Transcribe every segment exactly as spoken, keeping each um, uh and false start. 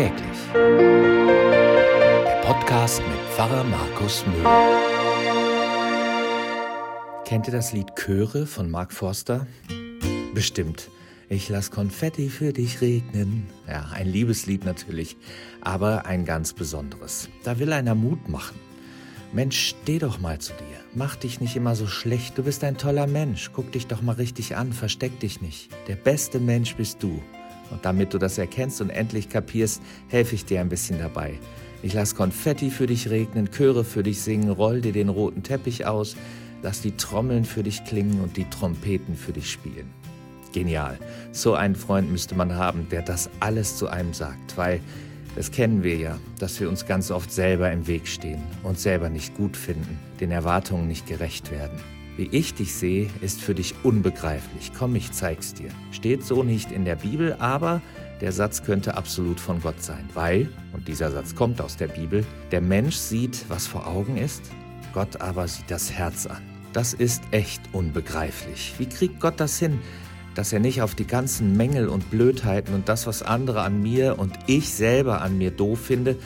Täglich. Der Podcast mit Pfarrer Markus Möhl. Kennt ihr das Lied Chöre von Mark Forster? Bestimmt. Ich lass Konfetti für dich regnen. Ja, ein Liebeslied natürlich, aber ein ganz besonderes. Da will einer Mut machen. Mensch, steh doch mal zu dir. Mach dich nicht immer so schlecht. Du bist ein toller Mensch. Guck dich doch mal richtig an. Versteck dich nicht. Der beste Mensch bist du. Und damit du das erkennst und endlich kapierst, helfe ich dir ein bisschen dabei. Ich lass Konfetti für dich regnen, Chöre für dich singen, roll dir den roten Teppich aus, lass die Trommeln für dich klingen und die Trompeten für dich spielen. Genial. So einen Freund müsste man haben, der das alles zu einem sagt, weil das kennen wir ja, dass wir uns ganz oft selber im Weg stehen, uns selber nicht gut finden, den Erwartungen nicht gerecht werden. Wie ich dich sehe, ist für dich unbegreiflich. Komm, ich zeig's dir. Steht so nicht in der Bibel, aber der Satz könnte absolut von Gott sein, weil, und dieser Satz kommt aus der Bibel, der Mensch sieht, was vor Augen ist, Gott aber sieht das Herz an. Das ist echt unbegreiflich. Wie kriegt Gott das hin, dass er nicht auf die ganzen Mängel und Blödheiten und das, was andere an mir und ich selber an mir doof finde,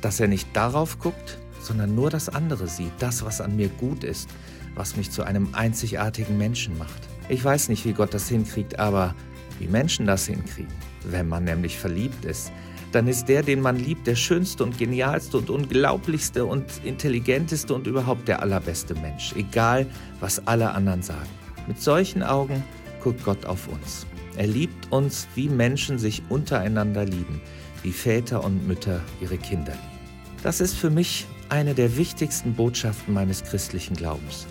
dass er nicht darauf guckt, sondern nur das andere sieht, das, was an mir gut ist, was mich zu einem einzigartigen Menschen macht. Ich weiß nicht, wie Gott das hinkriegt, aber wie Menschen das hinkriegen. Wenn man nämlich verliebt ist, dann ist der, den man liebt, der schönste und genialste und unglaublichste und intelligenteste und überhaupt der allerbeste Mensch, egal was alle anderen sagen. Mit solchen Augen guckt Gott auf uns. Er liebt uns, wie Menschen sich untereinander lieben, wie Väter und Mütter ihre Kinder lieben. Das ist für mich eine der wichtigsten Botschaften meines christlichen Glaubens.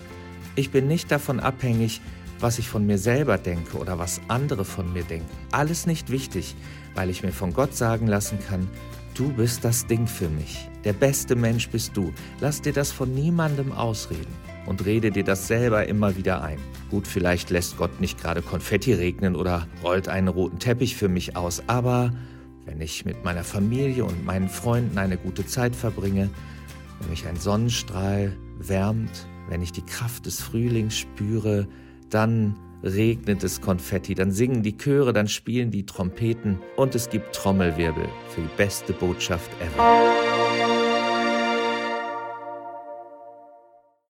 Ich bin nicht davon abhängig, was ich von mir selber denke oder was andere von mir denken. Alles nicht wichtig, weil ich mir von Gott sagen lassen kann, du bist das Ding für mich. Der beste Mensch bist du. Lass dir das von niemandem ausreden und rede dir das selber immer wieder ein. Gut, vielleicht lässt Gott nicht gerade Konfetti regnen oder rollt einen roten Teppich für mich aus, aber wenn ich mit meiner Familie und meinen Freunden eine gute Zeit verbringe, wenn mich ein Sonnenstrahl wärmt, wenn ich die Kraft des Frühlings spüre, dann regnet es Konfetti, dann singen die Chöre, dann spielen die Trompeten und es gibt Trommelwirbel für die beste Botschaft ever.